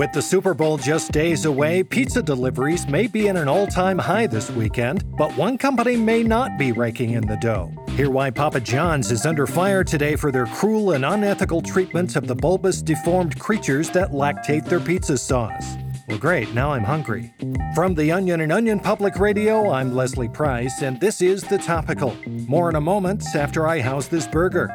With the Super Bowl just days away, pizza deliveries may be at an all-time high this weekend, but one company may not be raking in the dough. Hear why Papa John's is under fire today for their cruel and unethical treatment of the bulbous, deformed creatures that lactate their pizza sauce. Well, great, now I'm hungry. From The Onion and Onion Public Radio, I'm Leslie Price, and this is The Topical. More in a moment after I house this burger.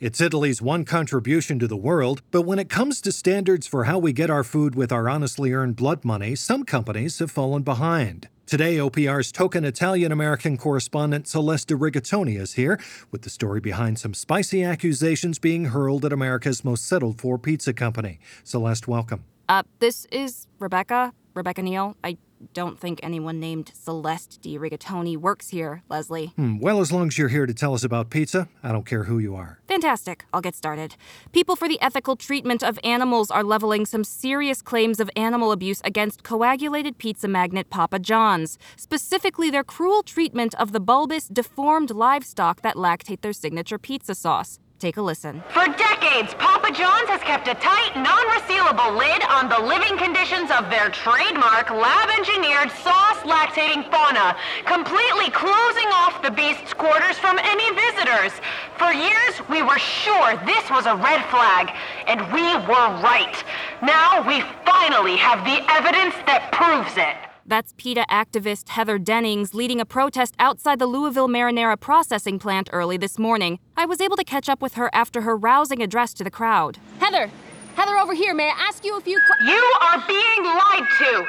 It's Italy's one contribution to the world, but when it comes to standards for how we get our food with our honestly earned blood money, some companies have fallen behind. Today, OPR's token Italian-American correspondent Celeste Rigatoni is here with the story behind some spicy accusations being hurled at America's most settled-for pizza company. Celeste, welcome. This is Rebecca Neal. I don't think anyone named Celeste D. Rigatoni works here, Leslie. Well, as long as you're here to tell us about pizza, I don't care who you are. Fantastic. I'll get started. People for the Ethical Treatment of Animals are leveling some serious claims of animal abuse against coagulated pizza magnate Papa John's, specifically their cruel treatment of the bulbous, deformed livestock that lactate their signature pizza sauce. Take a listen. For decades, Papa John's has kept a tight, non-resealable lid on the living conditions of their trademark lab-engineered sauce-lactating fauna, completely closing off the beast's quarters from any visitors. For years, we were sure this was a red flag, and we were right. Now we finally have the evidence that proves it. That's PETA activist Heather Dennings leading a protest outside the Louisville Marinara processing plant early this morning. I was able to catch up with her after her rousing address to the crowd. Heather, over here, may I ask you a few questions? You are being lied to. Stop.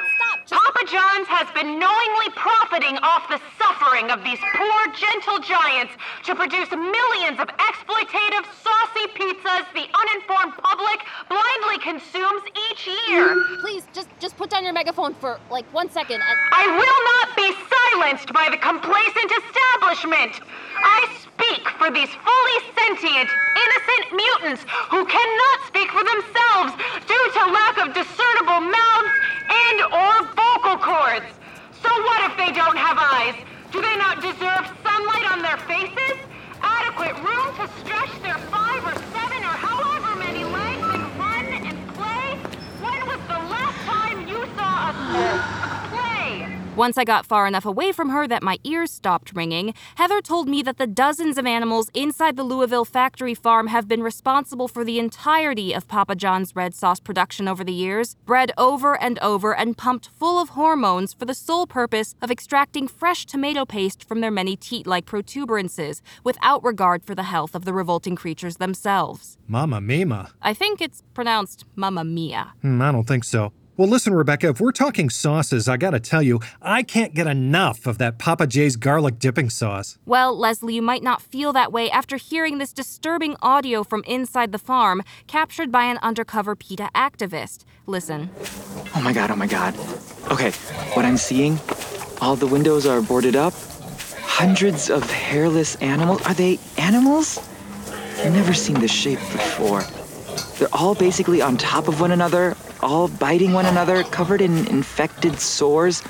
Papa John's has been knowingly profiting off the suffering of these poor, gentle giants to produce millions of exploitative, saucy pizzas the uninformed public blindly consumes each year. Please, just put down your megaphone for, 1 second. I will not be silenced by the complacent establishment. I speak for these fully sentient, innocent mutants who cannot speak for themselves due to lack of discernible mouths and or vocal cords. So what if they don't have eyes? Do they not deserve sunlight on their faces? Adequate room to stretch their 5 or 7 or however many legs and run and play? When was the last time you saw a play? Once I got far enough away from her that my ears stopped ringing, Heather told me that the dozens of animals inside the Louisville factory farm have been responsible for the entirety of Papa John's red sauce production over the years, bred over and over and pumped full of hormones for the sole purpose of extracting fresh tomato paste from their many teat-like protuberances, without regard for the health of the revolting creatures themselves. Mamma mia. I think it's pronounced Mamma Mia. I don't think so. Well, listen, Rebecca, if we're talking sauces, I gotta tell you, I can't get enough of that Papa Jay's garlic dipping sauce. Well, Leslie, you might not feel that way after hearing this disturbing audio from inside the farm, captured by an undercover PETA activist. Listen. Oh my God. Okay, what I'm seeing, all the windows are boarded up. Hundreds of hairless animals. Are they animals? I've never seen this shape before. They're all basically on top of one another, all biting one another, covered in infected sores,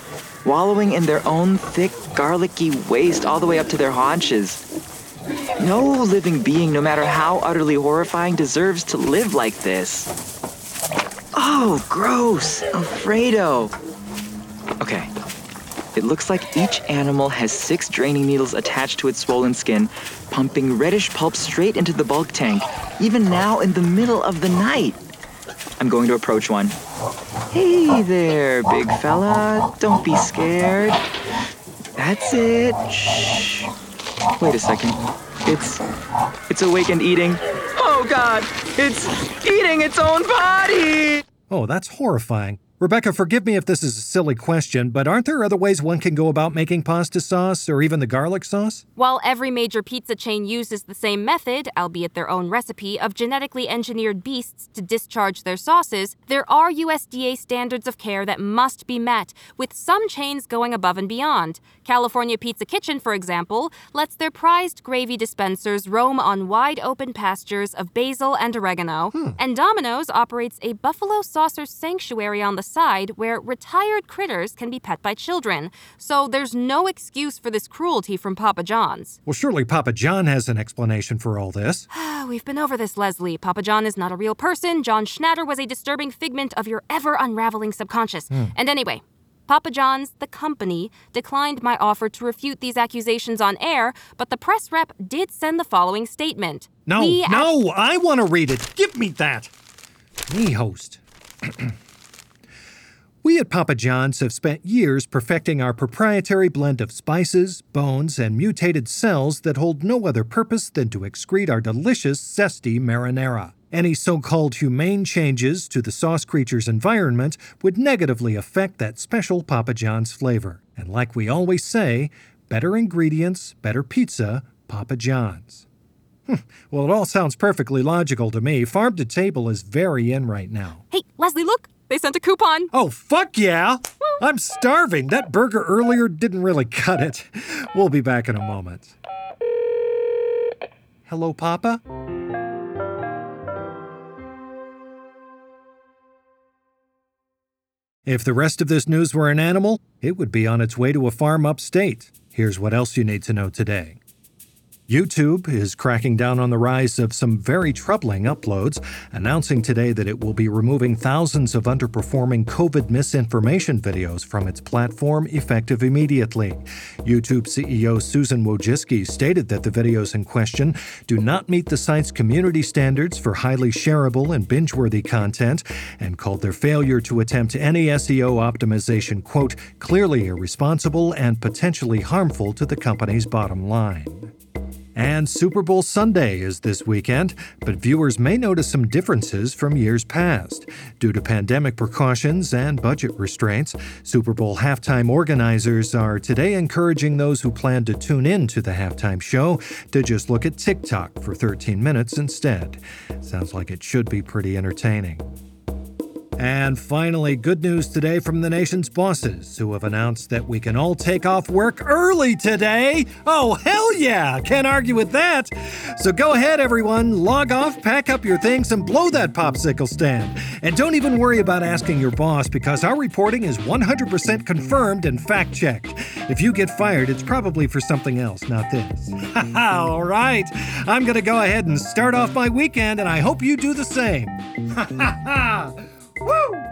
wallowing in their own thick, garlicky waste all the way up to their haunches. No living being, no matter how utterly horrifying, deserves to live like this. Oh, gross! Alfredo! Okay. It looks like each animal has 6 draining needles attached to its swollen skin, pumping reddish pulp straight into the bulk tank, even now in the middle of the night. I'm going to approach one. Hey there, big fella. Don't be scared. That's it. Shh. Wait a second. It's awake and eating. Oh! Oh God, it's eating its own body! Oh, that's horrifying. Rebecca, forgive me if this is a silly question, but aren't there other ways one can go about making pasta sauce or even the garlic sauce? While every major pizza chain uses the same method, albeit their own recipe, of genetically engineered beasts to discharge their sauces, there are USDA standards of care that must be met, with some chains going above and beyond. California Pizza Kitchen, for example, lets their prized gravy dispensers roam on wide open pastures of basil and oregano, and Domino's operates a buffalo saucer sanctuary on the side where retired critters can be pet by children. So there's no excuse for this cruelty from Papa John's. Well, surely Papa John has an explanation for all this. We've been over this, Leslie. Papa John is not a real person. John Schnatter was a disturbing figment of your ever-unraveling subconscious. And anyway, Papa John's, the company, declined my offer to refute these accusations on air, but the press rep did send the following statement. No, I want to read it. Give me that. Me host. We at Papa John's have spent years perfecting our proprietary blend of spices, bones, and mutated cells that hold no other purpose than to excrete our delicious, zesty marinara. Any so-called humane changes to the sauce creature's environment would negatively affect that special Papa John's flavor. And like we always say, better ingredients, better pizza, Papa John's. Well, it all sounds perfectly logical to me. Farm to table is very in right now. Hey, Leslie, look! They sent a coupon. Oh, fuck yeah. I'm starving. That burger earlier didn't really cut it. We'll be back in a moment. Hello, Papa? If the rest of this news were an animal, it would be on its way to a farm upstate. Here's what else you need to know today. YouTube is cracking down on the rise of some very troubling uploads, announcing today that it will be removing thousands of underperforming COVID misinformation videos from its platform effective immediately. YouTube CEO Susan Wojcicki stated that the videos in question do not meet the site's community standards for highly shareable and binge-worthy content, and called their failure to attempt any SEO optimization, quote, clearly irresponsible and potentially harmful to the company's bottom line. And Super Bowl Sunday is this weekend, but viewers may notice some differences from years past. Due to pandemic precautions and budget restraints, Super Bowl halftime organizers are today encouraging those who plan to tune in to the halftime show to just look at TikTok for 13 minutes instead. Sounds like it should be pretty entertaining. And finally, good news today from the nation's bosses, who have announced that we can all take off work early today. Oh, hell yeah! Can't argue with that. So go ahead, everyone. Log off, pack up your things, and blow that popsicle stand. And don't even worry about asking your boss, because our reporting is 100% confirmed and fact-checked. If you get fired, it's probably for something else, not this. All right. I'm going to go ahead and start off my weekend, and I hope you do the same. Ha ha ha! Woo!